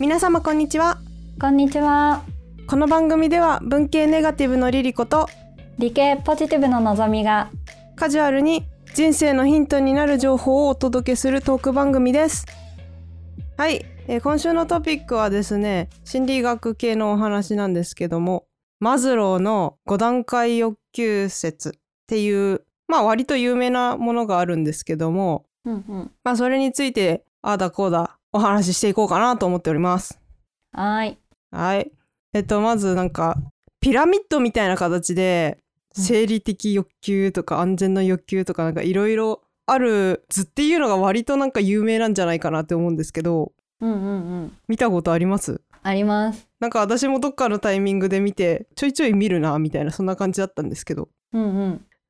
皆様こんにちは。こんにちは。この番組では文系ネガティブのリリコと理系ポジティブののぞみがカジュアルに人生のヒントになる情報をお届けするトーク番組です。はい、今週のトピックはですね、心理学系のお話なんですけども、マズローの5段階欲求説っていう割と有名なものがあるんですけども、それについてあだこうだお話ししていこうかなと思っております。はい。まずなんかピラミッドみたいな形で生理的欲求とか安全の欲求とかなんかいろいろある図っていうのが割となんか有名なんじゃないかなって思うんですけど、見たことあります？あります。なんか私もどっかのタイミングで見てちょいちょい見るなみたいな、そんな感じだったんですけど、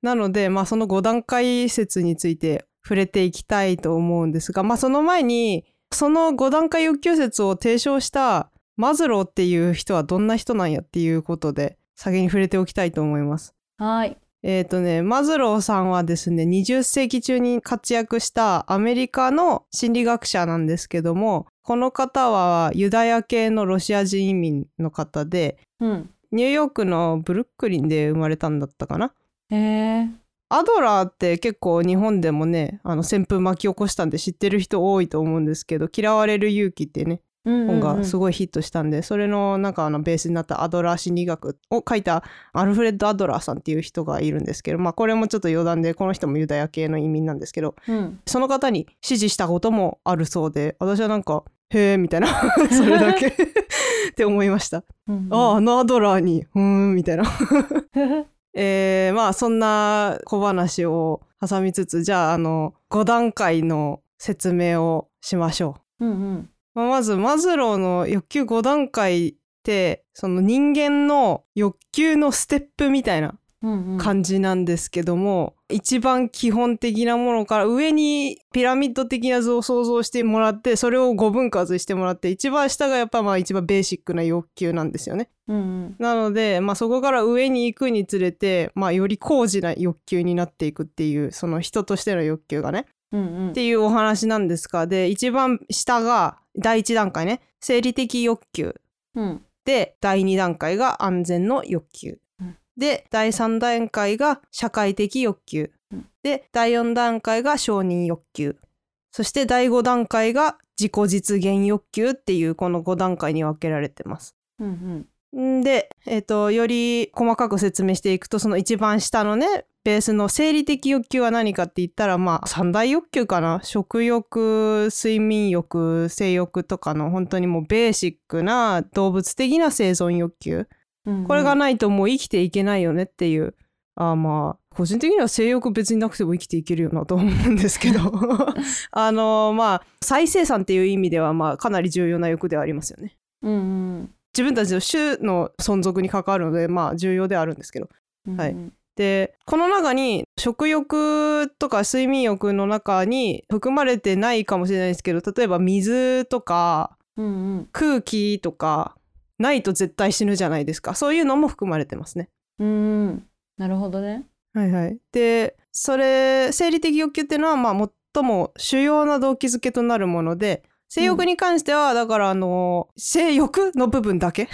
なのでその5段階説について触れていきたいと思うんですが、その前にその5段階欲求説を提唱したマズローっていう人はどんな人なんやっていうことで先に触れておきたいと思います。はい。マズローさんはですね、20世紀中に活躍したアメリカの心理学者なんですけども、この方はユダヤ系のロシア人移民の方で、ニューヨークのブルックリンで生まれたんだったかな。アドラーって結構日本でもね、旋風巻き起こしたんで知ってる人多いと思うんですけど、嫌われる勇気ってね、本がすごいヒットしたんで、それのなんかベースになったアドラー心理学を書いたアルフレッド・アドラーさんっていう人がいるんですけど、これもちょっと余談でこの人もユダヤ系の移民なんですけど、その方に支持したこともあるそうで、私はなんかへーみたいなそれだけって思いました。あのアドラーにみたいなそんな小話を挟みつつ、じゃあ5段階の説明をしましょう。まずマズローの欲求5段階ってその人間の欲求のステップみたいな感じなんですけども、一番基本的なものから上にピラミッド的な図を想像してもらって、それを5分割してもらって、一番下がやっぱ一番ベーシックな欲求なんですよね。なので、そこから上に行くにつれて、より高次な欲求になっていくっていう、その人としての欲求がね、っていうお話なんですが、で一番下が第1段階ね、生理的欲求、で第2段階が安全の欲求で、第3段階が社会的欲求、で第4段階が承認欲求、そして第5段階が自己実現欲求っていう、この5段階に分けられてます。で、より細かく説明していくと、その一番下のねベースの生理的欲求は何かって言ったら、三大欲求かな、食欲、睡眠欲、性欲とかの本当にもうベーシックな動物的な生存欲求、これがないともう生きていけないよねっていう、個人的には性欲別になくても生きていけるよなと思うんですけど再生産っていう意味ではかなり重要な欲ではありますよね。自分たちの種の存続に関わるので、重要ではあるんですけど、でこの中に食欲とか睡眠欲の中に含まれてないかもしれないですけど、例えば水とか、空気とかないと絶対死ぬじゃないですか。そういうのも含まれてますね。なるほどね。でそれ生理的欲求っていうのは最も主要な動機づけとなるもので、性欲に関してはだから性欲の部分だけ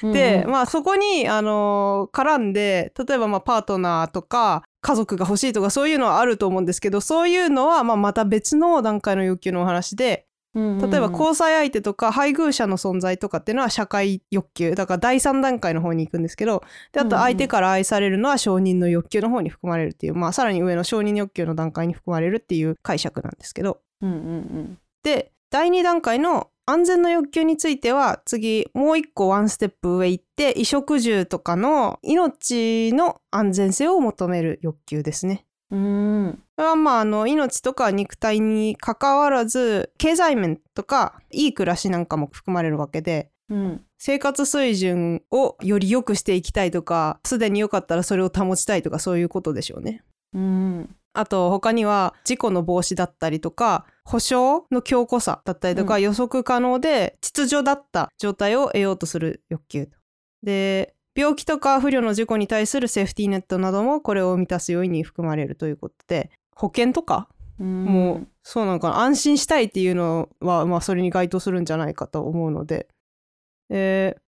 で、そこに絡んで、例えばパートナーとか家族が欲しいとかそういうのはあると思うんですけど、そういうのはまた別の段階の欲求のお話で、例えば交際相手とか配偶者の存在とかっていうのは社会欲求だから第3段階の方に行くんですけど、であと相手から愛されるのは承認の欲求の方に含まれるっていう、さらに上の承認欲求の段階に含まれるっていう解釈なんですけど、で第2段階の安全の欲求については、次もう一個ワンステップ上行って衣食住とかの命の安全性を求める欲求ですね。これは命とか肉体に関わらず経済面とかいい暮らしなんかも含まれるわけで、生活水準をより良くしていきたいとか、すでに良かったらそれを保ちたいとか、そういうことでしょうね。あと他には事故の防止だったりとか、保障の強固さだったりとか、予測可能で秩序だった状態を得ようとする欲求で、病気とか不慮の事故に対するセーフティーネットなどもこれを満たす要因に含まれるということで、保険とかもそうなのかな、安心したいっていうのは、まあ、それに該当するんじゃないかと思うので、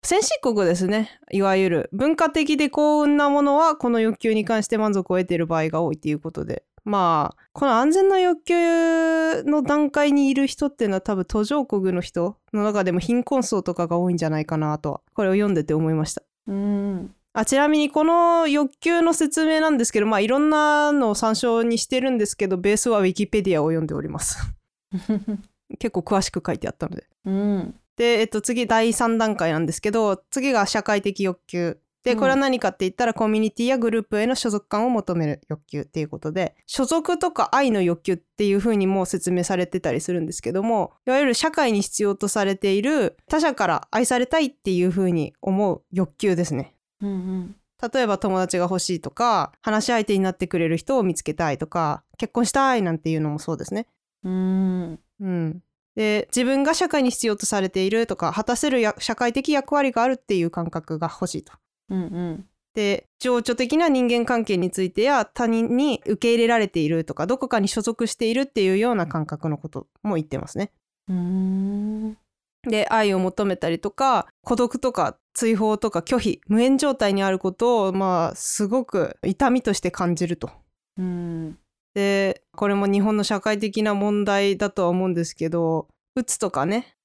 先進国ですね、いわゆる文化的で幸運なものはこの欲求に関して満足を得ている場合が多いということで、まあこの安全な欲求の段階にいる人っていうのは多分途上国の人の中でも貧困層とかが多いんじゃないかなとはこれを読んでて思いました。ちなみにこの欲求の説明なんですけど、まあいろんなのを参照にしてるんですけど、ベースはウィキペディアを読んでおります結構詳しく書いてあったので、で、次第3段階なんですけど、次が社会的欲求で、これは何かって言ったら、コミュニティやグループへの所属感を求める欲求っていうことで、所属とか愛の欲求っていう風にもう説明されてたりするんですけども、いわゆる社会に必要とされている他者から愛されたいっていう風に思う欲求ですね。例えば友達が欲しいとか、話し相手になってくれる人を見つけたいとか、結婚したいなんていうのもそうですね。で、自分が社会に必要とされているとか、果たせる社会的役割があるっていう感覚が欲しいと。で、情緒的な人間関係についてや、他人に受け入れられているとか、どこかに所属しているっていうような感覚のことも言ってますね。で、愛を求めたりとか、孤独とか追放とか拒否、無縁状態にあることを、まあすごく痛みとして感じると。で、これも日本の社会的な問題だとは思うんですけど、鬱とかね、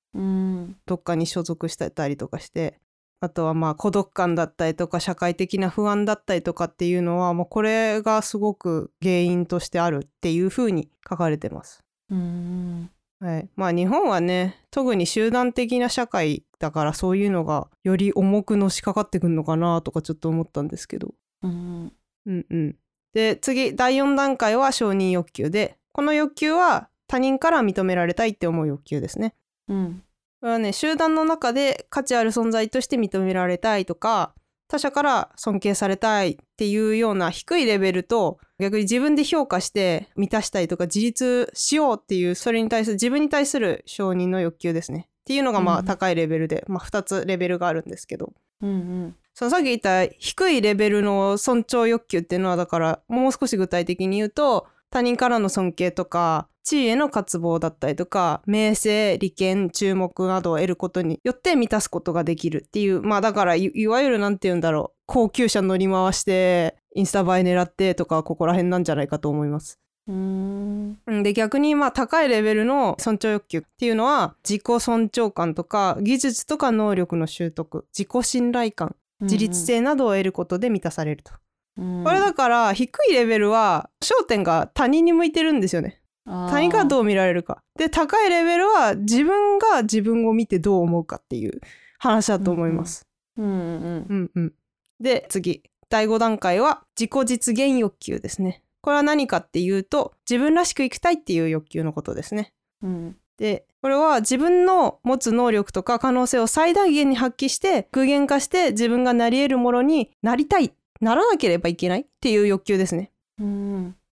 どっかに所属してたりとかして、あとはまあ孤独感だったりとか、社会的な不安だったりとかっていうのは、まあ、これがすごく原因としてあるっていうふうに書かれてます。まあ日本はね、特に集団的な社会だから、そういうのがより重くのしかかってくるのかなとかちょっと思ったんですけど、で、次第4段階は承認欲求で、この欲求は他人から認められたいって思う欲求ですね。これはね、集団の中で価値ある存在として認められたいとか、他者から尊敬されたいっていうような低いレベルと、逆に自分で評価して満たしたいとか、自立しようっていう、それに対する自分に対する承認の欲求ですねっていうのが、まあ高いレベルで、まあ2つレベルがあるんですけど、そのさっき言った低いレベルの尊重欲求っていうのは、だからもう少し具体的に言うと、他人からの尊敬とか地位への渇望だったりとか、名声、利権、注目などを得ることによって満たすことができるっていう、まあだから いわゆるなんて言うんだろう、高級車乗り回してインスタ映え狙ってとか、ここら辺なんじゃないかと思います。で、逆にまあ高いレベルの尊重欲求っていうのは、自己尊重感とか技術とか能力の習得、自己信頼感、自立性などを得ることで満たされると。これだから低いレベルは焦点が他人に向いてるんですよね。他人がどう見られるかで、高いレベルは自分が自分を見てどう思うかっていう話だと思います。で、次第5段階は自己実現欲求ですね。これは何かっていうと、自分らしく生きたいっていう欲求のことですね。で、これは自分の持つ能力とか可能性を最大限に発揮して、具現化して、自分がなり得るものになりたい、ならなければいけないっていう欲求ですね。ウ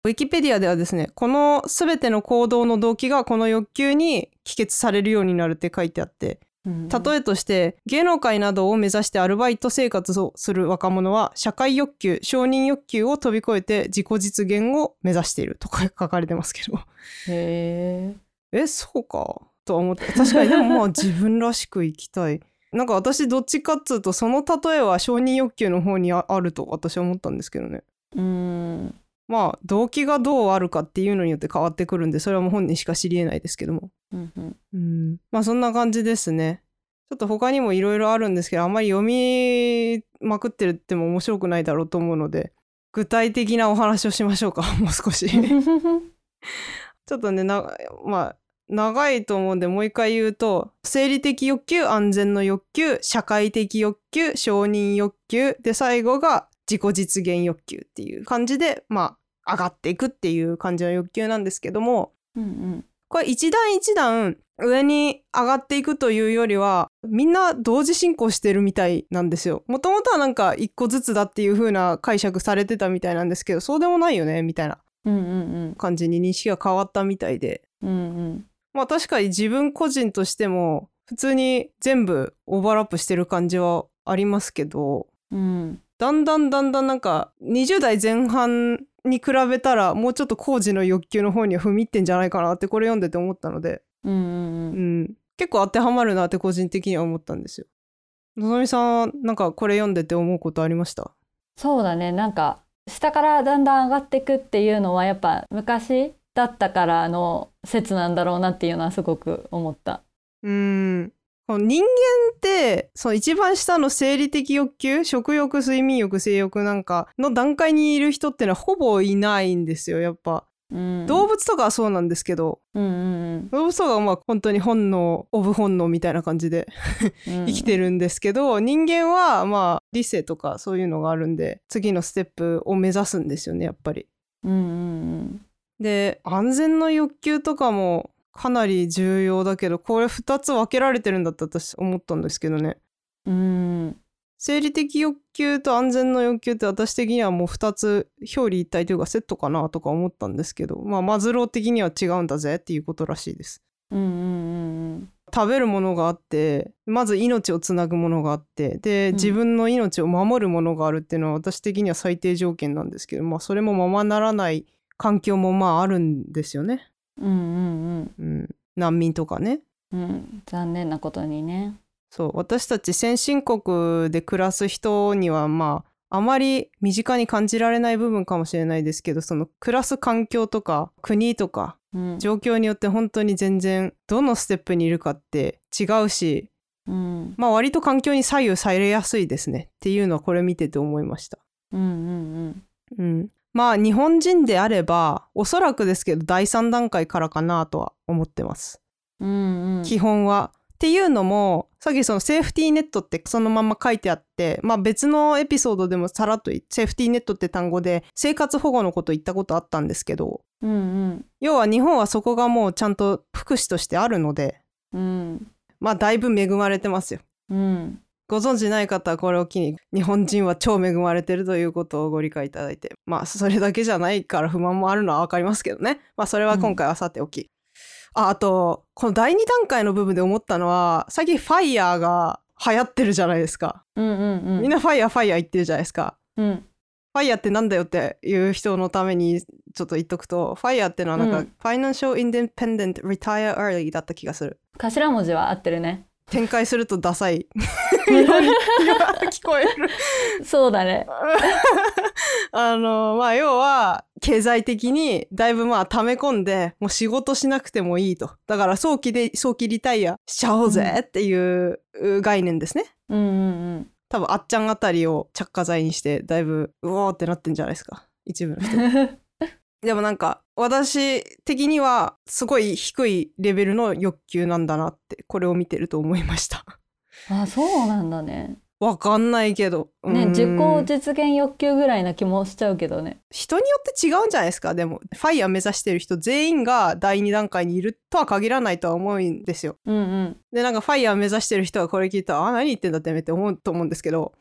ィキペディアではですね、この全ての行動の動機がこの欲求に帰結されるようになるって書いてあって、例えとして芸能界などを目指してアルバイト生活をする若者は、社会欲求、承認欲求を飛び越えて自己実現を目指しているとか書かれてますけどへー、え、そうかと思って、確かに。でもまあ自分らしく生きたい、なんか私どっちかっつうと、その例えは承認欲求の方に あると私は思ったんですけどね。まあ動機がどうあるかっていうのによって変わってくるんで、それはもう本人しか知りえないですけども、まあそんな感じですね。ちょっと他にもいろいろあるんですけど、あんまり読みまくってるっても面白くないだろうと思うので、具体的なお話をしましょうかもう少しちょっとね、まあ長いと思うんで、もう一回言うと、生理的欲求、安全の欲求、社会的欲求、承認欲求で、最後が自己実現欲求っていう感じで、まあ上がっていくっていう感じの欲求なんですけども、これ一段一段上に上がっていくというよりは、みんな同時進行してるみたいなんですよ。もともとはなんか一個ずつだっていう風な解釈されてたみたいなんですけど、そうでもないよねみたいな感じに認識が変わったみたいで、まあ確かに自分個人としても普通に全部オーバーラップしてる感じはありますけど、だんだんだんだんなんか20代前半に比べたらもうちょっと工事の欲求の方には踏み入ってんじゃないかなってこれ読んでて思ったので、うんうんうん、結構当てはまるなって個人的には思ったんですよ。のぞみさんなんかこれ読んでて思うことありました？そうだね、なんか下からだんだん上がってくっていうのはやっぱ昔だったからの説なんだろうなっていうのはすごく思った。人間ってその一番下の生理的欲求、食欲、睡眠欲、性欲なんかの段階にいる人ってのはほぼいないんですよやっぱ、うん、動物とかはそうなんですけど、うんうんうん、動物とかはまあ本当に本能オブ本能みたいな感じで生きてるんですけど、うん、人間はまあ理性とかそういうのがあるんで次のステップを目指すんですよねやっぱり、うんうんうん、で安全の欲求とかもかなり重要だけどこれ2つ分けられてるんだって私思ったんですけどね。生理的欲求と安全の欲求って私的にはもう2つ表裏一体というかセットかなとか思ったんですけど、まあ、マズロー的には違うんだぜっていうことらしいです、うんうんうん、食べるものがあってまず命をつなぐものがあってで自分の命を守るものがあるっていうのは私的には最低条件なんですけど、まあ、それもままならない環境もまああるんですよね。うんうんうんうん、難民とかね、うん、残念なことにね。そう私たち先進国で暮らす人にはまああまり身近に感じられない部分かもしれないですけどその暮らす環境とか国とか、うん、状況によって本当に全然どのステップにいるかって違うし、うん、まあ割と環境に左右されやすいですねっていうのはこれ見てて思いました、うんうんうんうん、まあ日本人であればおそらくですけど第3段階からかなとは思ってます、うんうん、基本は。っていうのもさっきそのセーフティーネットってそのまま書いてあって、まあ、別のエピソードでもさらっとセーフティーネットって単語で生活保護のこと言ったことあったんですけど、うんうん、要は日本はそこがもうちゃんと福祉としてあるので、うん、まあだいぶ恵まれてますよ、うん、ご存じない方はこれを機に日本人は超恵まれてるということをご理解いただいて、まあそれだけじゃないから不満もあるのは分かりますけどね、まあそれは今回はさておき、うん、あとこの第2段階の部分で思ったのは最近ファイヤーが流行ってるじゃないですか、うんうんうん、みんなファイヤー言ってるじゃないですか、うん、ファイヤーってなんだよっていう人のためにちょっと言っとくとファイヤーってのはなんか、うん、ファイナンシャルインディペンデントリタイアアーリーだった気がする。頭文字は合ってるね。展開するとダサい聞こえるそうだねまあ要は経済的にだいぶまあ溜め込んでもう仕事しなくてもいいとだから早期リタイアしちゃおうぜっていう概念ですね、うんうんうん、多分あっちゃんあたりを着火剤にしてだいぶうおーってなってんじゃないですか一部の人でもなんか私的にはすごい低いレベルの欲求なんだなってこれを見てると思いましたあ、そうなんだね。わかんないけど、ね、自己実現欲求ぐらいな気もしちゃうけどね。人によって違うんじゃないですか。でもファイヤー目指してる人全員が第2段階にいるとは限らないとは思うんですよ、うんうん、でなんかファイヤー目指してる人はこれ聞いたらあ何言ってんだってめって思うと思うんですけど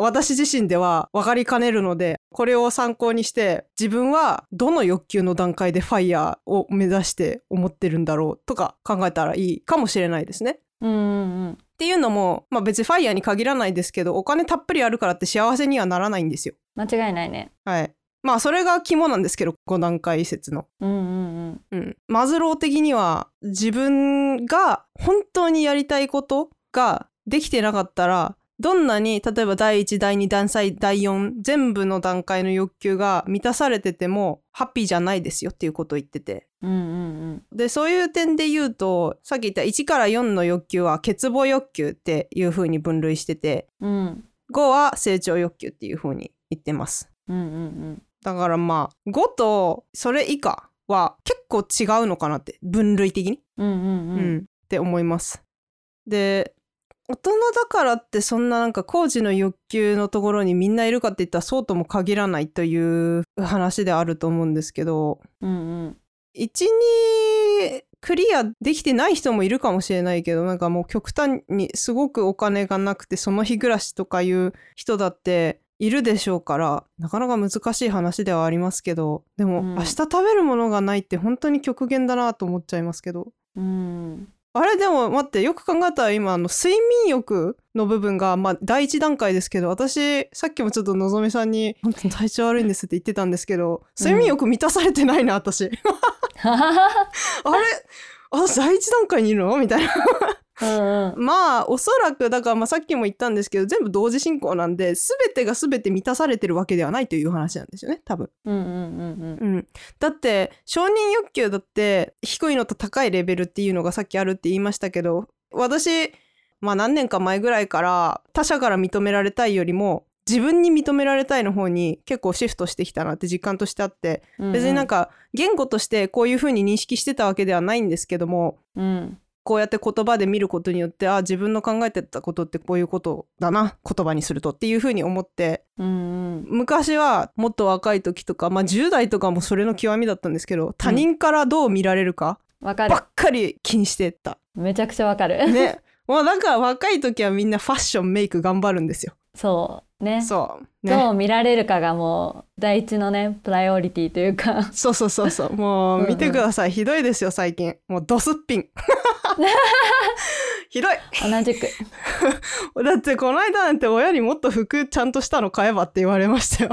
私自身では分かりかねるのでこれを参考にして自分はどの欲求の段階でファイヤーを目指して思ってるんだろうとか考えたらいいかもしれないですね。うんうんうん、っていうのも、まあ、別にファイヤーに限らないですけどお金たっぷりあるからって幸せにはならないんですよ。間違いないね。はい。まあそれが肝なんですけど5段階説の、うんうんうんうん、マズロー的には自分が本当にやりたいことができてなかったらどんなに例えば第1第2第4全部の段階の欲求が満たされててもハッピーじゃないですよっていうことを言ってて、うんうんうん、でそういう点で言うとさっき言った1から4の欲求は欠乏欲求っていう風に分類してて、うん、5は成長欲求っていう風に言ってます、うんうんうん、だからまあ5とそれ以下は結構違うのかなって分類的に、うんうんうんうん、って思います。で大人だからってそんななんか工事の欲求のところにみんないるかって言ったらそうとも限らないという話であると思うんですけど、うんうん、1、2クリアできてない人もいるかもしれないけどなんかもう極端にすごくお金がなくてその日暮らしとかいう人だっているでしょうからなかなか難しい話ではありますけどでも、うん、明日食べるものがないって本当に極限だなと思っちゃいますけど、うんあれでも待って、よく考えたら今睡眠欲の部分が、まあ、第一段階ですけど、私さっきもちょっとのぞみさんに本当に体調悪いんですって言ってたんですけど、睡眠欲満たされてないな私あれ私第一段階にいるのみたいなうん、うん、まあおそらくだから、まあ、さっきも言ったんですけど全部同時進行なんで全てが全て満たされてるわけではないという話なんですよね多分、うんうんうんうん、だって承認欲求だって低いのと高いレベルっていうのがさっきあるって言いましたけど、私、まあ、何年か前ぐらいから他者から認められたいよりも自分に認められたいの方に結構シフトしてきたなって実感としてあって、うんうん、別になんか言語としてこういう風に認識してたわけではないんですけども、うん、こうやって言葉で見ることによって、あ、自分の考えてたことってこういうことだな、言葉にするとっていう風に思って、うんうん、昔はもっと若い時とか、まあ、10代とかもそれの極みだったんですけど、他人からどう見られるかばっかり気にしてた、うん、めちゃくちゃわかるね。もうだから若い時はみんなファッションメイク頑張るんですよ。そうね、そうね、どう見られるかがもう第一のねプライオリティというかそうそうそうそう、もう見てください、うんうん、ひどいですよ最近、もうドスッピンひどい、同じくだってこの間なんて親にもっと服ちゃんとしたの買えばって言われましたよ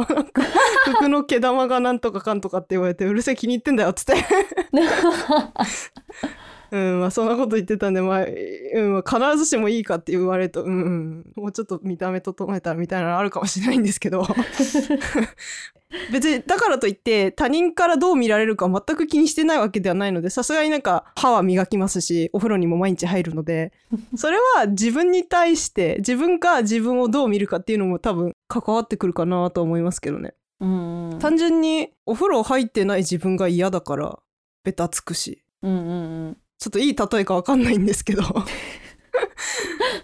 服の毛玉がなんとかかんとかって言われて、うるせえ気に入ってんだよっつってうん、まあそんなこと言ってたんで、まあ、うん、まあ、必ずしもいいかって言われると、うんうん、もうちょっと見た目整えたらみたいなのあるかもしれないんですけど別にだからといって他人からどう見られるか全く気にしてないわけではないので、さすがになんか歯は磨きますしお風呂にも毎日入るので、それは自分に対して自分が自分をどう見るかっていうのも多分関わってくるかなと思いますけどね。うん、単純にお風呂入ってない自分が嫌だからベタつくし、うんうんうん、ちょっといい例えか分かんないんですけど、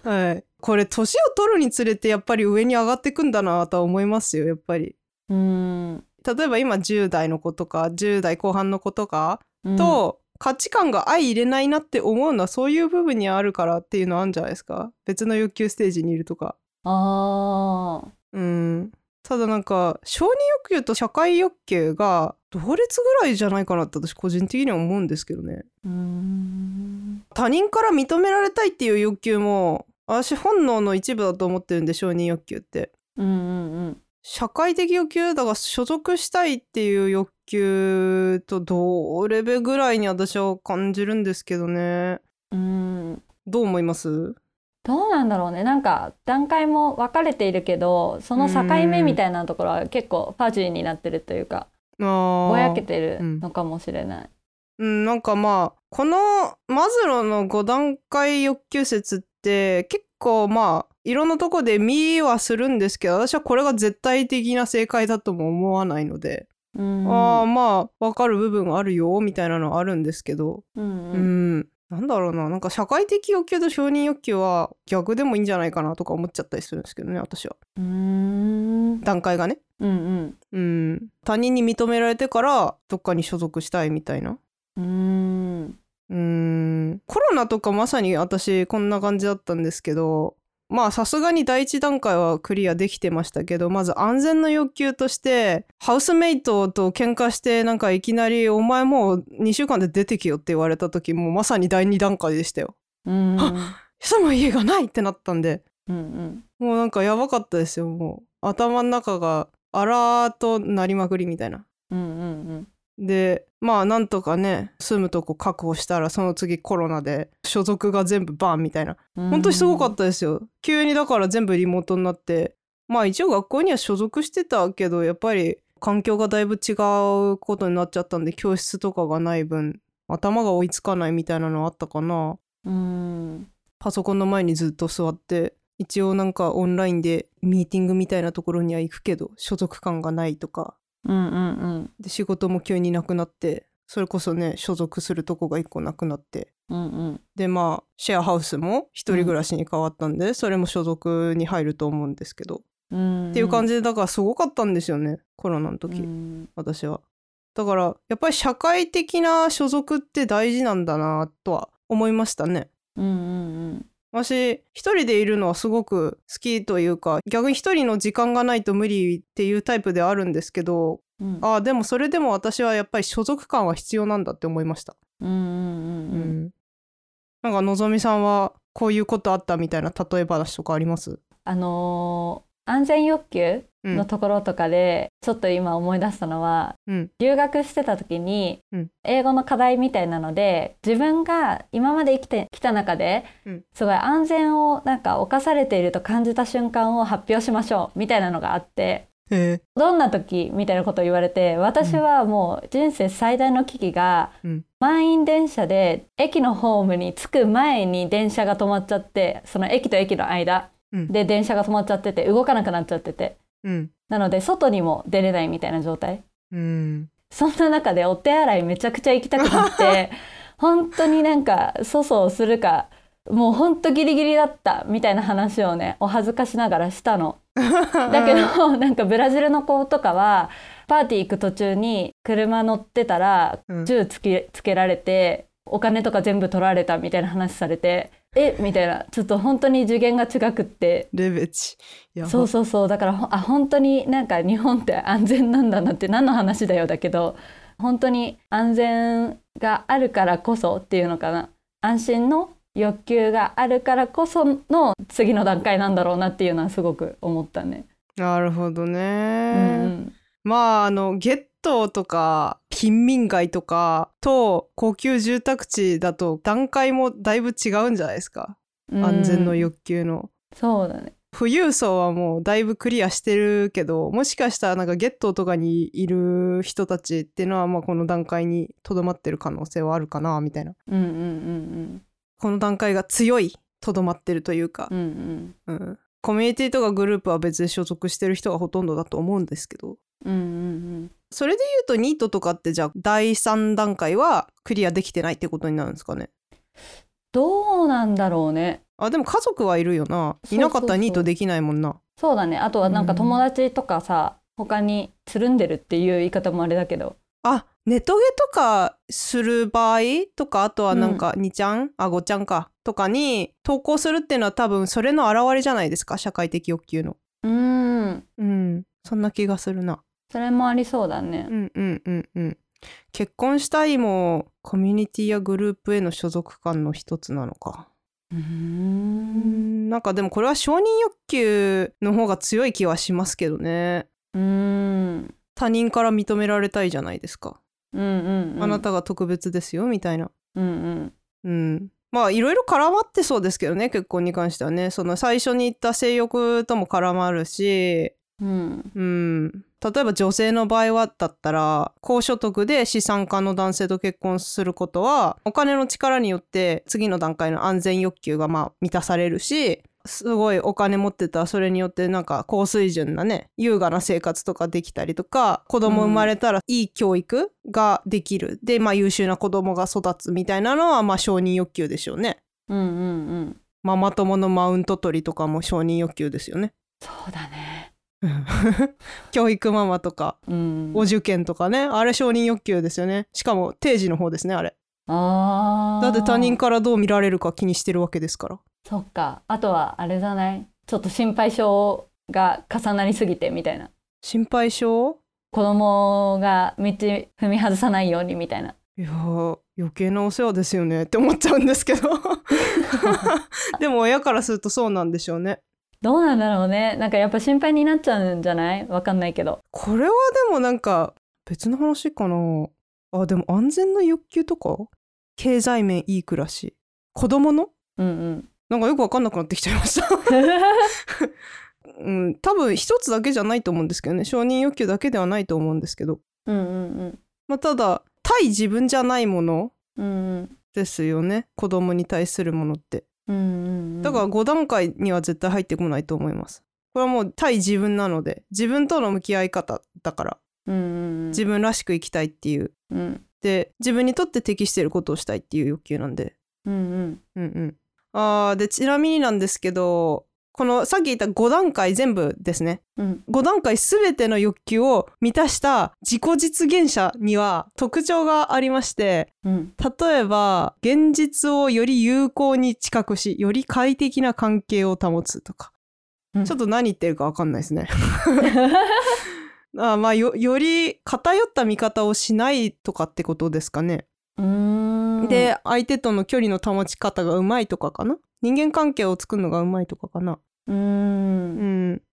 はい、これ年を取るにつれてやっぱり上に上がってくんだなとは思いますよやっぱり。うーん、例えば今10代の子とか10代後半の子とかと価値観が相入れないなって思うのはそういう部分にあるからっていうのはあるんじゃないですか、別の欲求ステージにいるとか。あー、うん、ただなんか承認欲求と社会欲求が同列ぐらいじゃないかなって私個人的には思うんですけどね。うーん、他人から認められたいっていう欲求も私本能の一部だと思ってるんで承認欲求って、うんうんうん、社会的欲求だから所属したいっていう欲求と同レベルぐらいに私は感じるんですけどね。うーん、どう思います？どうなんだろうね、なんか段階も分かれているけどその境目みたいなところは結構ファジーになってるというか、ぼやけてるのかもしれない、うんうん、なんかまあこのマズローの5段階欲求説って結構まあいろんなとこで見はするんですけど、私はこれが絶対的な正解だとも思わないので、うん、あ、まあ分かる部分あるよみたいなのはあるんですけど、うん、うん、なんだろうな、なんか社会的欲求と承認欲求は逆でもいいんじゃないかなとか思っちゃったりするんですけどね私は。うーん、段階がね、うんうんうん、他人に認められてからどっかに所属したいみたいな。うーん、コロナとかまさに私こんな感じだったんですけど、まあさすがに第一段階はクリアできてましたけど、まず安全の欲求としてハウスメイトと喧嘩してなんかいきなりお前もう2週間で出てきよって言われた時もまさに第二段階でしたよ。住む家がないってなったんで、うんうん、もうなんかやばかったですよ、もう頭の中があらーとなりまくりみたいな、うんうんうん、でまあなんとかね住むとこ確保したらその次コロナで所属が全部バーンみたいな、本当にすごかったですよ急に。だから全部リモートになって、まあ一応学校には所属してたけどやっぱり環境がだいぶ違うことになっちゃったんで、教室とかがない分頭が追いつかないみたいなのあったかな。うん、パソコンの前にずっと座って一応なんかオンラインでミーティングみたいなところには行くけど所属感がないとか、うんうんうん、で仕事も急になくなって、それこそね所属するとこが一個なくなって、うんうん、でまあシェアハウスも一人暮らしに変わったんで、うん、それも所属に入ると思うんですけど、うんうん、っていう感じでだからすごかったんですよねコロナの時、うん、私は。だからやっぱり社会的な所属って大事なんだなとは思いましたね、うんうんうん、私一人でいるのはすごく好きというか、逆に一人の時間がないと無理っていうタイプではあるんですけど、うん、あ、でもそれでも私はやっぱり所属感は必要なんだって思いました。うんうんうんうん、うん、なんかのぞみさんはこういうことあったみたいな例え話とかあります？安全欲求のところとかで、ちょっと今思い出したのは、留学してた時に英語の課題みたいなので、自分が今まで生きてきた中ですごい安全をなんか侵されていると感じた瞬間を発表しましょうみたいなのがあって、どんな時みたいなことを言われて、私はもう人生最大の危機が、満員電車で駅のホームに着く前に電車が止まっちゃって、その駅と駅の間で電車が止まっちゃってて動かなくなっちゃってて、なので外にも出れないみたいな状態、そんな中でお手洗いめちゃくちゃ行きたくなって本当になんか粗相するかもう本当ギリギリだったみたいな話をね、お恥ずかしながらしたのだけどなんかブラジルの子とかはパーティー行く途中に車乗ってたら銃つけられてお金とか全部取られたみたいな話されて、みたいな、ちょっと本当に次元が違くって、レベチ、そうそうそう、だから本当になんか日本って安全なんだなって、何の話だよだけど、本当に安全があるからこそっていうのかな、安心の欲求があるからこその次の段階なんだろうなっていうのはすごく思ったね。なるほどね、まあゲットとか貧民街とかと高級住宅地だと段階もだいぶ違うんじゃないですか、安全の欲求の。そうだね、富裕層はもうだいぶクリアしてるけど、もしかしたらなんかゲットとかにいる人たちっていうのは、まあこの段階にとどまってる可能性はあるかなみたいな、この段階が強い、とどまってるというか、コミュニティとかグループは別に所属してる人がほとんどだと思うんですけど、それで言うとニートとかって、じゃあ第3段階はクリアできてないってことになるんですかね？どうなんだろうね。あ、でも家族はいるよな。いなかったらニートできないもんな。そうだね。あとはなんか友達とかさ、他につるんでるっていう言い方もあれだけど、ネトゲとかする場合とか、あとはなんか2ちゃん、5ちゃんかとかに投稿するっていうのは、多分それの表れじゃないですか、社会的欲求の。そんな気がするな。それもありそうだね。結婚したいもコミュニティやグループへの所属感の一つなのか。なんかでもこれは承認欲求の方が強い気はしますけどね。他人から認められたいじゃないですか。あなたが特別ですよみたいな。まあいろいろ絡まってそうですけどね、結婚に関してはね。その最初に言った性欲とも絡まるし、例えば女性の場合はだったら、高所得で資産家の男性と結婚することは、お金の力によって次の段階の安全欲求がまあ満たされるし、すごいお金持ってたらそれによってなんか高水準なね、優雅な生活とかできたりとか、子供生まれたらいい教育ができる、でまあ優秀な子供が育つみたいなのはまあ承認欲求でしょうね。ママ友のマウント取りとかも承認欲求ですよね。そうだね教育ママとか、お受験とかね、あれ承認欲求ですよね。しかも定時の方ですね、あれ。だって他人からどう見られるか気にしてるわけですから。そっか。あとはあれじゃない、ちょっと心配性が重なりすぎてみたいな。心配性？子供が道踏み外さないようにみたいな。いや余計なお世話ですよねって思っちゃうんですけどでも親からするとそうなんでしょうね。どうなんだろうね。なんかやっぱ心配になっちゃうんじゃない？わかんないけど。これはでもなんか別の話かな。あ、でも安全な欲求とか、経済面いい暮らし、子供の、なんかよく分かんなくなってきちゃいました、多分一つだけじゃないと思うんですけどね、承認欲求だけではないと思うんですけど、まあ、ただ対自分じゃないものですよね、子供に対するものって、だから5段階には絶対入ってこないと思います。これはもう対自分なので、自分との向き合い方だから、自分らしく生きたいっていう、で自分にとって適していることをしたいっていう欲求なんで。でちなみになんですけど、このさっき言った5段階全部ですね、5段階全ての欲求を満たした自己実現者には特徴がありまして、例えば現実をより有効に近くし、より快適な関係を保つとか、ちょっと何言ってるか分かんないですねまあ、より偏った見方をしないとかってことですかね。で相手との距離の保ち方がうまいとかかな、人間関係を作るのがうまいとかかな、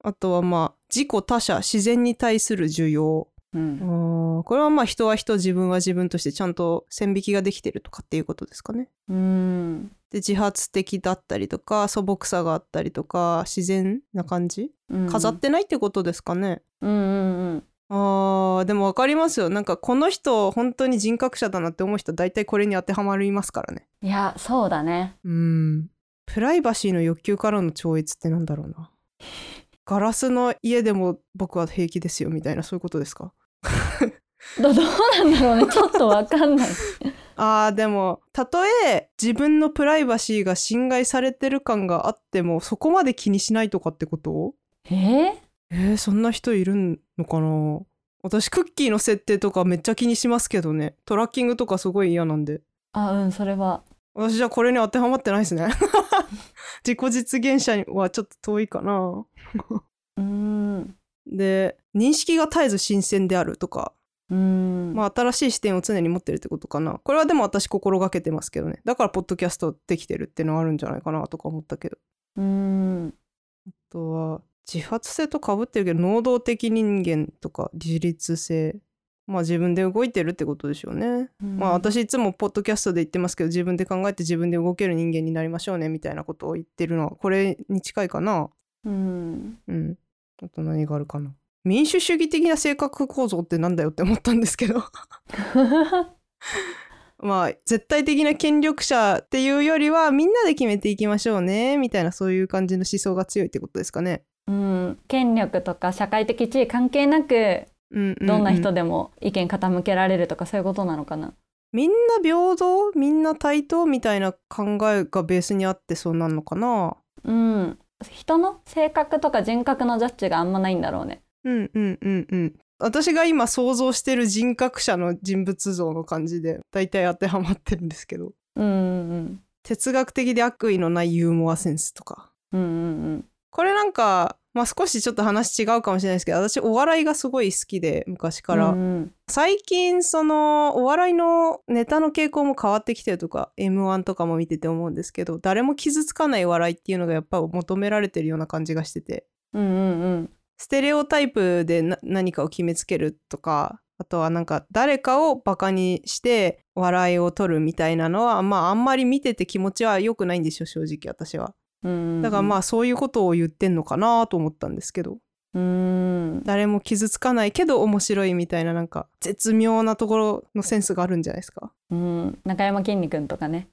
あとはまあ自己他者自然に対する需要、これはまあ人は人自分は自分としてちゃんと線引きができてるとかっていうことですかね。で自発的だったりとか素朴さがあったりとか自然な感じ、飾ってないってことですかね。あーでも分かりますよ、なんかこの人本当に人格者だなって思う人大体これに当てはまりますからね。いやそうだね。プライバシーの欲求からの超越ってなんだろうな。ガラスの家でも僕は平気ですよみたいな、そういうことですか？どうなんだろうね、ちょっと分かんない。あーでもたとえ自分のプライバシーが侵害されてる感があってもそこまで気にしないとかってこと？そんな人いるのかな。私クッキーの設定とかめっちゃ気にしますけどね、トラッキングとかすごい嫌なんで。それは私じゃこれに当てはまってないですね。自己実現者にはちょっと遠いかな。で認識が絶えず新鮮であるとか、まあ、新しい視点を常に持ってるってことかな。これはでも私心がけてますけどね、だからポッドキャストできてるってのはあるんじゃないかなとか思ったけど。あとは自発性とかぶってるけど能動的人間とか自律性、まあ自分で動いてるってことでしょうね。まあ私いつもポッドキャストで言ってますけど自分で考えて自分で動ける人間になりましょうねみたいなことを言ってるのはこれに近いかな。あと何があるかな。民主主義的な性格構造ってなんだよって思ったんですけど。まあ絶対的な権力者っていうよりはみんなで決めていきましょうねみたいな、そういう感じの思想が強いってことですかね。権力とか社会的地位関係なく、どんな人でも意見傾けられるとかそういうことなのかな。みんな平等みんな対等みたいな考えがベースにあってそうなのかな。人の性格とか人格のジャッジがあんまないんだろうね。私が今想像してる人格者の人物像の感じで大体当てはまってるんですけど、哲学的で悪意のないユーモアセンスとか、これなんか、まあ、少しちょっと話違うかもしれないですけど私お笑いがすごい好きで昔から、最近そのお笑いのネタの傾向も変わってきてるとか M1 とかも見てて思うんですけど、誰も傷つかない笑いっていうのがやっぱり求められてるような感じがしてて、ステレオタイプで何かを決めつけるとか、あとはなんか誰かをバカにして笑いを取るみたいなのは、まあ、あんまり見てて気持ちは良くないんでしょ正直私は。だからまあそういうことを言ってんのかなと思ったんですけど、誰も傷つかないけど面白いみたいな、なんか絶妙なところのセンスがあるんじゃないですか。中山きんに君とかね。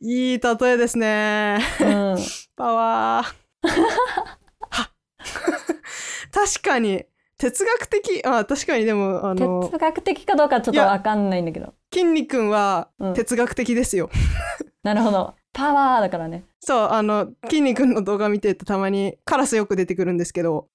いい例えですね。パワー。確かに哲学的。確かに。でも哲学的かどうかちょっと分かんないんだけど、きんに君は哲学的ですよ。なるほど、パワーだからね。そう、きんに君の動画見てるとたまにカラスよく出てくるんですけど、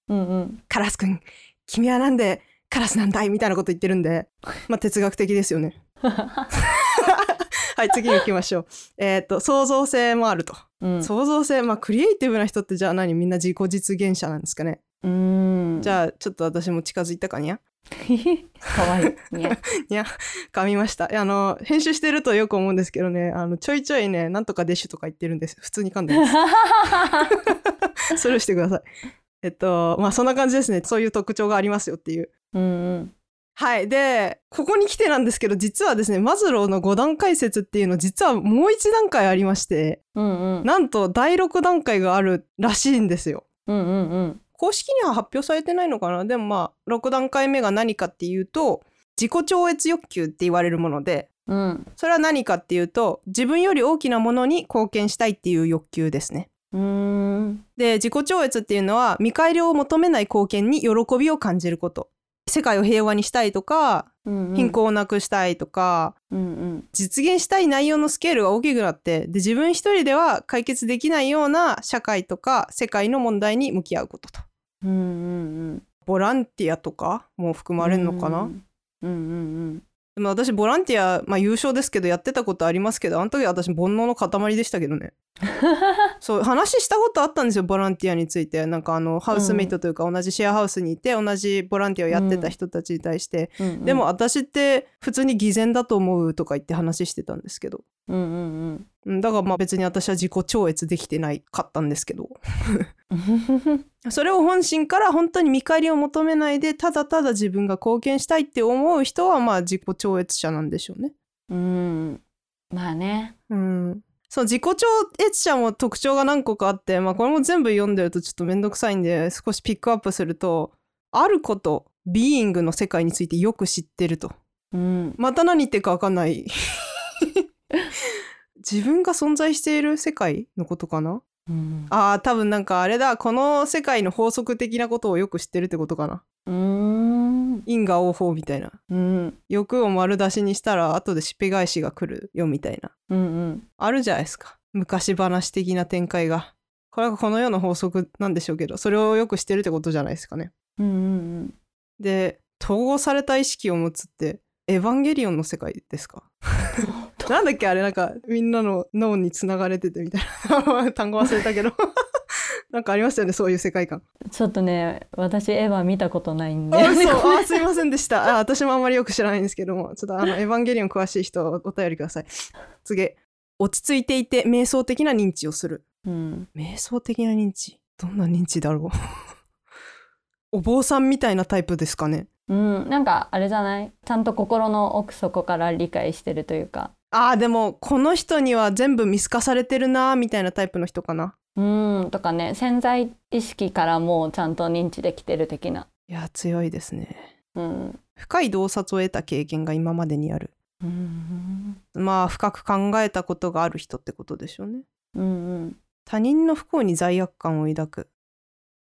カラス君君はなんでカラスなんだいみたいなこと言ってるんで、まあ哲学的ですよね。はい次に行きましょう。創造性もあると、創造性、まあクリエイティブな人ってじゃあ何、みんな自己実現者なんですかね。じゃあちょっと私も近づいたかにゃ。かわいい。にゃ噛みました。編集してるとよく思うんですけどね、ちょいちょいね、なんとかデッシュとか言ってるんです。普通に噛んでます。それをしてください。まあそんな感じですね。そういう特徴がありますよっていう。はい。でここに来てなんですけど、実はですねマズローの5段階説っていうの実はもう1段階ありまして、なんと第6段階があるらしいんですよ。公式には発表されてないのかな。でもまあ6段階目が何かっていうと自己超越欲求って言われるもので、それは何かっていうと自分より大きなものに貢献したいっていう欲求ですね。で自己超越っていうのは見返りを求めない貢献に喜びを感じること、世界を平和にしたいとか、貧困をなくしたいとか、実現したい内容のスケールが大きくなって、で自分一人では解決できないような社会とか世界の問題に向き合うことと、ボランティアとかも含まれるのかな。でも私ボランティア、優勝ですけどやってたことありますけど、あの時は私煩悩の塊でしたけどねそう、話したことあったんですよ、ボランティアについて。なんかハウスメイトというか、同じシェアハウスにいて同じボランティアをやってた人たちに対して、でも私って普通に偽善だと思うとか言って話してたんですけど、だから別に私は自己超越できてないかったんですけどそれを本心から本当に見返りを求めないで、ただただ自分が貢献したいって思う人は自己超越者なんでしょうね。そう、自己超越者も特徴が何個かあって、これも全部読んでるとちょっとめんどくさいんで少しピックアップすると、あることビーイングの世界についてよく知ってると、また何言ってるか分かんない自分が存在している世界のことかな、多分なんかあれだ、この世界の法則的なことをよく知ってるってことかな。因果応報みたいな、欲を丸出しにしたら後でしっぺ返しが来るよみたいな、あるじゃないですか、昔話的な展開が。これはこの世の法則なんでしょうけど、それをよく知ってるってことじゃないですかね。で、統合された意識を持つってエヴァンゲリオンの世界ですかなんだっけあれ、なんかみんなの脳につながれててみたいな単語忘れたけどなんかありましたよね、そういう世界観。ちょっとね、私エヴァ見たことないんで、すいませんでした。私もあんまりよく知らないんですけども、ちょっとエヴァンゲリオン詳しい人お便りください。次、落ち着いていて瞑想的な認知をする、瞑想的な認知、どんな認知だろうお坊さんみたいなタイプですかね。なんかあれじゃない、ちゃんと心の奥底から理解してるというか、でもこの人には全部見透かされてるなみたいなタイプの人かな。とかね、潜在意識からもうちゃんと認知できてる的な。いや、強いですね。深い洞察を得た経験が今までにある。深く考えたことがある人ってことでしょうね。他人の不幸に罪悪感を抱く。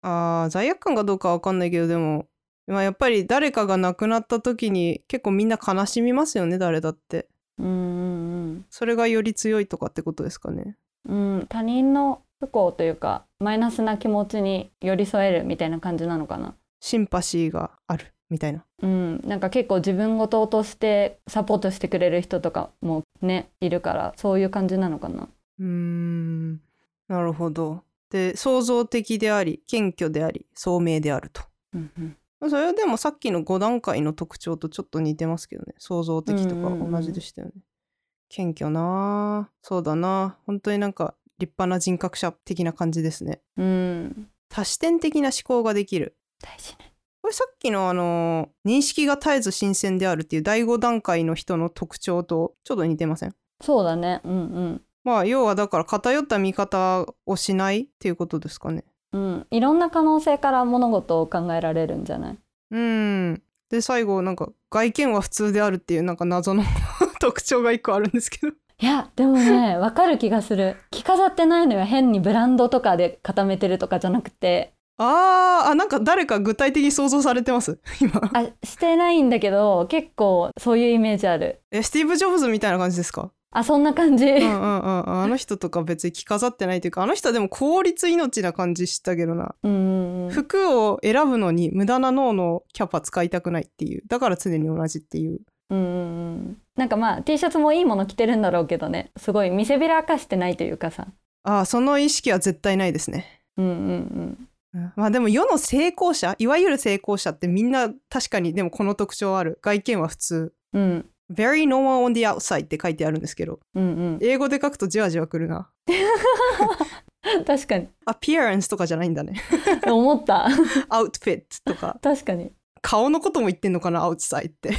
罪悪感かどうかは分かんないけど、でもやっぱり誰かが亡くなった時に結構みんな悲しみますよね、誰だって。それがより強いとかってことですかね。他人の不幸というかマイナスな気持ちに寄り添えるみたいな感じなのかな。シンパシーがあるみたいな。なんか結構自分ごととしてサポートしてくれる人とかもね、いるから、そういう感じなのかな。なるほど。で、創造的であり謙虚であり聡明であると。それでもさっきの5段階の特徴とちょっと似てますけどね。創造的とか同じでしたよね。謙虚な、そうだな、本当になんか立派な人格者的な感じですね。多視点的な思考ができる、大事ね。これさっきの認識が絶えず新鮮であるっていう第5段階の人の特徴とちょっと似てません？そうだね。要はだから偏った見方をしないっていうことですかね。いろんな可能性から物事を考えられるんじゃない？で、最後なんか外見は普通であるっていうなんか謎の特徴が一個あるんですけど。いやでもね、わかる気がする。着飾ってないのよ。変にブランドとかで固めてるとかじゃなくて。なんか誰か具体的に想像されてます今。してないんだけど結構そういうイメージある。スティーブ・ジョブズみたいな感じですか？そんな感じ。あの人とか別に着飾ってないというか、あの人はでも効率命な感じしたけどな。服を選ぶのに無駄な脳のキャパ使いたくないっていう、だから常に同じっていう。なんかT シャツもいいもの着てるんだろうけどね、すごい見せびらかしてないというかさ。その意識は絶対ないですね。でも世の成功者、いわゆる成功者ってみんな確かにでもこの特徴ある。外見は普通。Very normal on the outside って書いてあるんですけど、英語で書くとじわじわくるな確かに appearance とかじゃないんだね思った outfit とか。確かに顔のことも言ってんのかな、outside って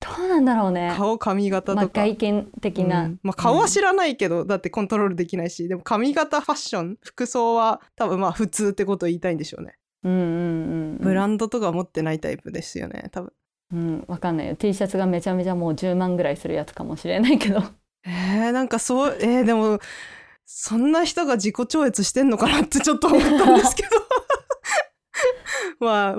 どうなんだろうね。顔、髪型とか、外見的な、顔は知らないけど、だってコントロールできないし、でも髪型、ファッション、服装は多分普通ってことを言いたいんでしょうね。ブランドとか持ってないタイプですよね多分。わかんないよ。 T シャツがめちゃめちゃもう10万ぐらいするやつかもしれないけどなんかそう、でもそんな人が自己超越してんのかなってちょっと思ったんですけどで、マズ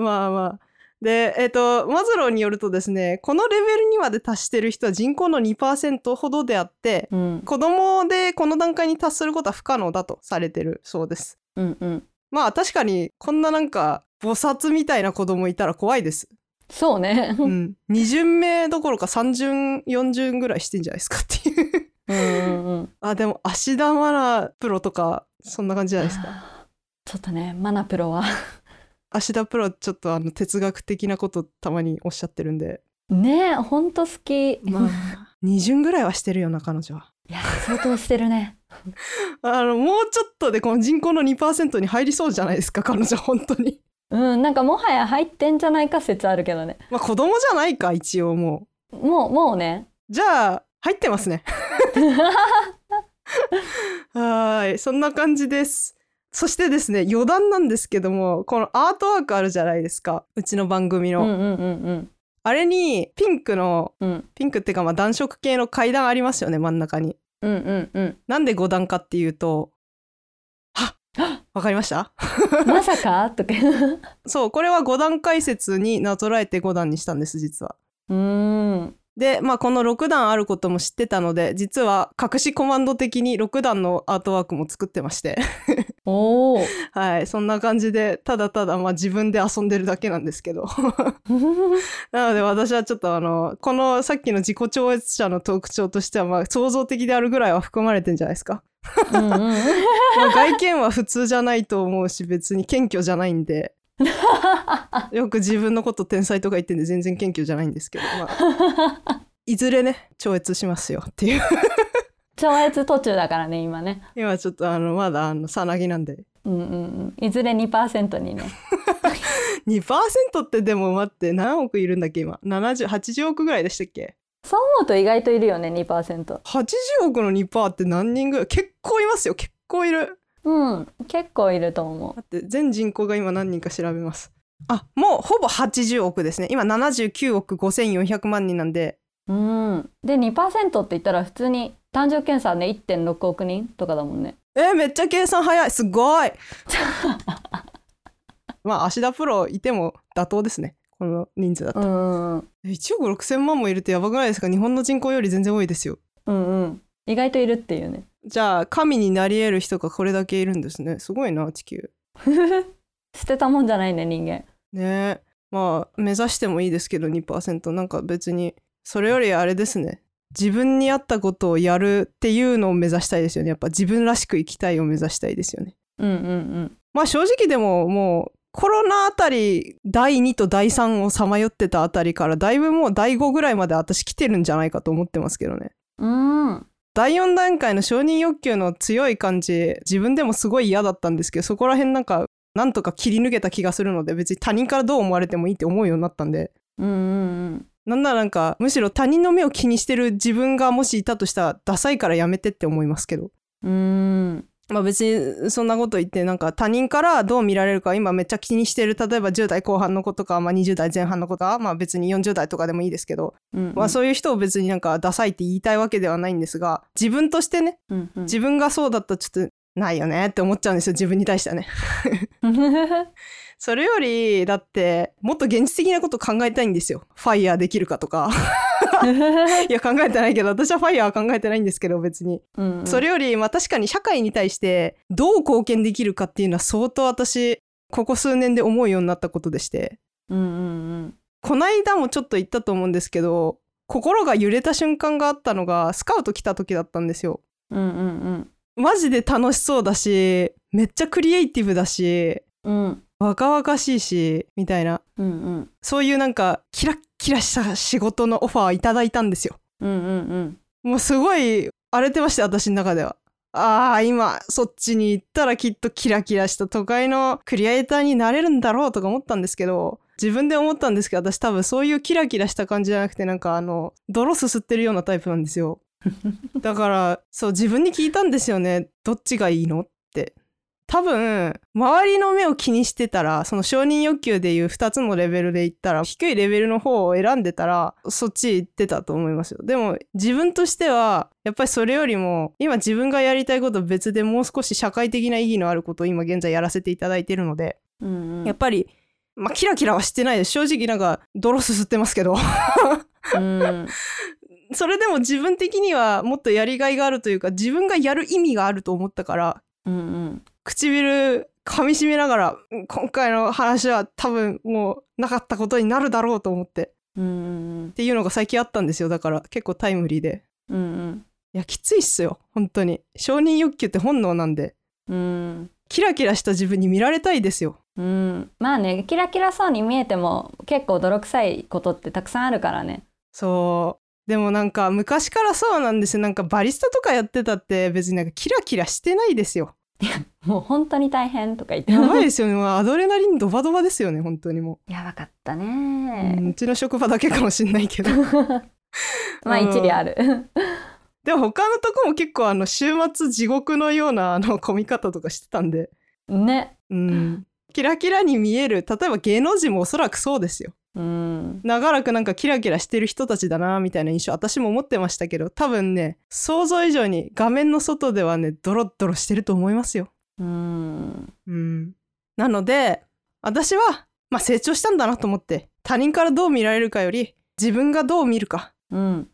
ローによるとですね、このレベルにまで達してる人は人口の 2% ほどであって、子供でこの段階に達することは不可能だとされてるそうです。確かにこんななんか菩薩みたいな子供いたら怖いですそうね、うん、2巡目どころか3巡4巡ぐらいしてんじゃないですかっていううんうん、うん、あでも芦田愛菜プロとかそんな感じじゃないですか。ちょっとね愛菜プロは芦田プロちょっと哲学的なことたまにおっしゃってるんでねえほんと好き、まあ、2巡ぐらいはしてるよな彼女は。いや相当してるねもうちょっとでこの人口の 2% に入りそうじゃないですか彼女本当にうん、なんかもはや入ってんじゃないか説あるけどね。まあ子供じゃないか一応もうね。じゃあ入ってますねはい、そんな感じです。そしてですね余談なんですけどもこのアートワークあるじゃないですかうちの番組の、うんうんうんうん、あれにピンクっていうかまあ暖色系の階段ありますよね真ん中に、うんうんうん、なんで5段かっていうとわかりましたまさかとかそうこれは5段階説になぞらえて5段にしたんです実は。で、まあ、この6段あることも知ってたので実は隠しコマンド的に6段のアートワークも作ってましておー、はい、そんな感じでただただ、まあ、自分で遊んでるだけなんですけどなので私はちょっとこのさっきの自己超越者の特徴としては、まあ、創造的であるぐらいは含まれてんじゃないですかうんうんまあ外見は普通じゃないと思うし別に謙虚じゃないんでよく自分のこと天才とか言ってんで全然謙虚じゃないんですけど、まあ、いずれね超越しますよっていう超越途中だからね今ね今ちょっとまださなぎなんで、うんうんうん、いずれ 2% にね2% ってでも待って何億いるんだっけ今70、80億ぐらいでしたっけ。そう思うと意外といるよね 2%。 80億の 2% って何人ぐらい。結構いますよ。結構いる。うん結構いると思う。だって全人口が今何人か調べます。あもうほぼ80億ですね今79億5400万人なんで。うんで 2% って言ったら普通に単純計算ね 1.6 億人とかだもんね。めっちゃ計算早いすごいまあ芦田プロいても妥当ですねこの人数だったら。1億6000万もいるってやばくないですか。日本の人口より全然多いですよ。うんうん意外といるっていうね。じゃあ神になり得る人がこれだけいるんですね。すごいな地球捨てたもんじゃないね人間ね。まあ目指してもいいですけど 2% なんか別にそれよりあれですね自分に合ったことをやるっていうのを目指したいですよね。やっぱ自分らしく生きたいを目指したいですよね。うんうんうんまあ正直でももうコロナあたり第2と第3をさまよってたあたりからだいぶもう第5ぐらいまで私来てるんじゃないかと思ってますけどね。うん第4段階の承認欲求の強い感じ自分でもすごい嫌だったんですけどそこら辺なんかなんとか切り抜けた気がするので別に他人からどう思われてもいいって思うようになったんで、うんうんうん、なんならなんかむしろ他人の目を気にしてる自分がもしいたとしたらダサいからやめてって思いますけど。うんまあ、別にそんなこと言ってなんか他人からどう見られるか今めっちゃ気にしてる例えば10代後半の子とか、まあ、20代前半の子とか、まあ、別に40代とかでもいいですけど、うんうんまあ、そういう人を別になんかダサいって言いたいわけではないんですが自分としてね、うんうん、自分がそうだったらちょっとないよねって思っちゃうんですよ自分に対してはねそれよりだってもっと現実的なこと考えたいんですよ。ファイヤーできるかとかいや考えてないけど私はファイヤーは考えてないんですけど別に、うんうん、それよりまあ確かに社会に対してどう貢献できるかっていうのは相当私ここ数年で思うようになったことでして、うんうんうん、この間もちょっと言ったと思うんですけど心が揺れた瞬間があったのがスカウト来た時だったんですよ、うんうんうん、マジで楽しそうだしめっちゃクリエイティブだし、うん、若々しいしみたいな、うんうん、そういうなんかキラッキラした仕事のオファーいただいたんですよ、うんうんうん、もうすごい荒れてました私の中では。ああ今そっちに行ったらきっとキラキラした都会のクリエイターになれるんだろうとか思ったんですけど自分で思ったんですけど私多分そういうキラキラした感じじゃなくてなんか泥すすってるようなタイプなんですよだからそう自分に聞いたんですよねどっちがいいのって多分周りの目を気にしてたらその承認欲求でいう2つのレベルで言ったら低いレベルの方を選んでたらそっち行ってたと思いますよ。でも自分としてはやっぱりそれよりも今自分がやりたいこと別でもう少し社会的な意義のあることを今現在やらせていただいてるので、うんうん、やっぱり、まあ、キラキラはしてないです正直なんか泥すすってますけどうんそれでも自分的にはもっとやりがいがあるというか自分がやる意味があると思ったから、うんうん、唇噛み締めながら今回の話は多分もうなかったことになるだろうと思って、っていうのが最近あったんですよ。だから結構タイムリーで、いやきついっすよ本当に。承認欲求って本能なんで、キラキラした自分に見られたいですよ。まあね、キラキラそうに見えても結構泥臭いことってたくさんあるからね。そう、でもなんか昔からそうなんですよ。なんかバリスタとかやってたって別になんかキラキラしてないですよ。もう本当に大変とか言ってやばいですよね。アドレナリンドバドバですよね本当に。もうやばかったね、うちの職場だけかもしんないけどまあ一理あるでも他のとこも結構週末地獄のような混み方とかしてたんでね、キラキラに見える、例えば芸能人もおそらくそうですよ。長らくなんかキラキラしてる人たちだなみたいな印象私も持ってましたけど、多分ね想像以上に画面の外ではねドロッドロしてると思いますよ。なので私は、まあ、成長したんだなと思って、他人からどう見られるかより自分がどう見るか、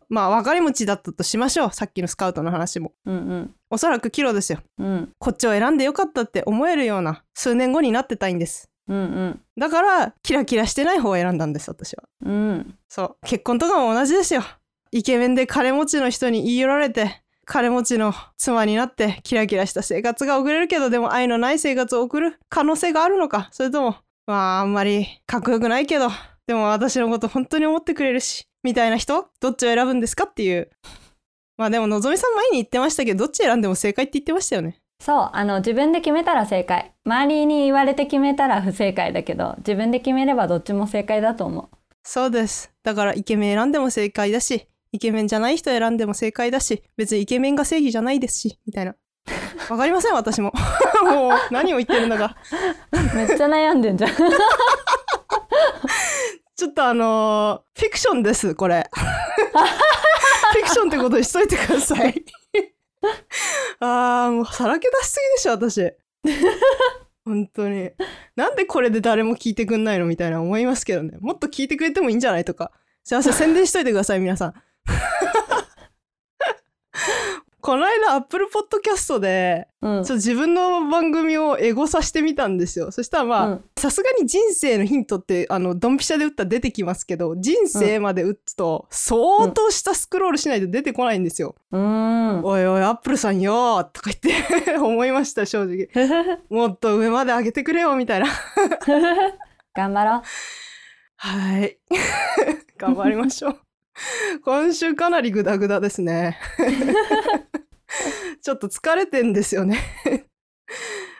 まあ分かり持ちだったとしましょう。さっきのスカウトの話も、おそらく岐路ですよ、こっちを選んでよかったって思えるような数年後になってたいんです、だからキラキラしてない方を選んだんです私は、そう、結婚とかも同じですよ。イケメンで金持ちの人に言い寄られて金持ちの妻になってキラキラした生活が送れるけど、でも愛のない生活を送る可能性があるのか、それともまああんまりかっこよくないけどでも私のこと本当に思ってくれるしみたいな人、どっちを選ぶんですかっていう。まあでものぞみさん前に言ってましたけど、どっち選んでも正解って言ってましたよね。そう、自分で決めたら正解、周りに言われて決めたら不正解だけど、自分で決めればどっちも正解だと思う。そうです。だからイケメン選んでも正解だし、イケメンじゃない人選んでも正解だし、別にイケメンが正義じゃないですしみたいな。わかりません私ももう何を言ってるんだかめっちゃ悩んでんじゃんちょっとフィクションですこれフィクションってことにしといてくださいあーもうさらけ出しすぎでしょ私本当になんでこれで誰も聞いてくんないのみたいな思いますけどね。もっと聞いてくれてもいいんじゃないとか、すいません宣伝しといてください皆さんこの間アップルポッドキャストで、ちょっと自分の番組をエゴさしてみたんですよ。そしたらまあさすがに人生のヒントってドンピシャで打ったら出てきますけど、人生まで打つと相当下スクロールしないと出てこないんですよ、おいおいアップルさんよとか言って思いました正直もっと上まで上げてくれよみたいな頑張ろう、はい頑張りましょう今週かなりグダグダですねちょっと疲れてんですよね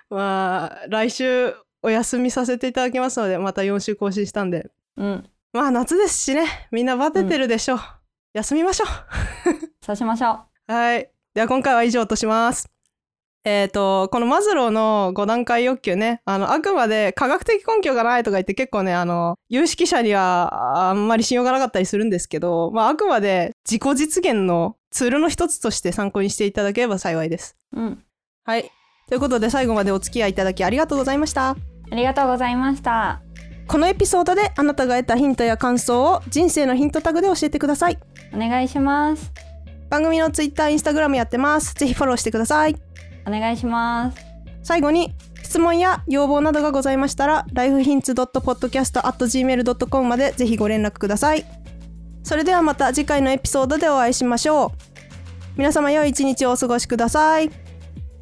まあ来週お休みさせていただきますので、また4週更新したんで、まあ夏ですしね、みんなバテてるでしょう、休みましょうそうしましょう。はい、では今回は以上とします。このマズローの5段階欲求ね、あくまで科学的根拠がないとか言って結構ね有識者にはあんまり信用がなかったりするんですけど、まああくまで自己実現のツールの一つとして参考にしていただければ幸いです、はい、ということで最後までお付き合いいただきありがとうございました。ありがとうございました。このエピソードであなたが得たヒントや感想を人生のヒントタグで教えてください。お願いします。番組のツイッター、インスタグラムやってます。ぜひフォローしてください。お願いします。最後に質問や要望などがございましたら lifehints.podcast@gmail.com までぜひご連絡ください。それではまた次回のエピソードでお会いしましょう。皆様良い一日をお過ごしください。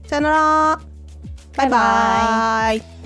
さよなら。バイバイ。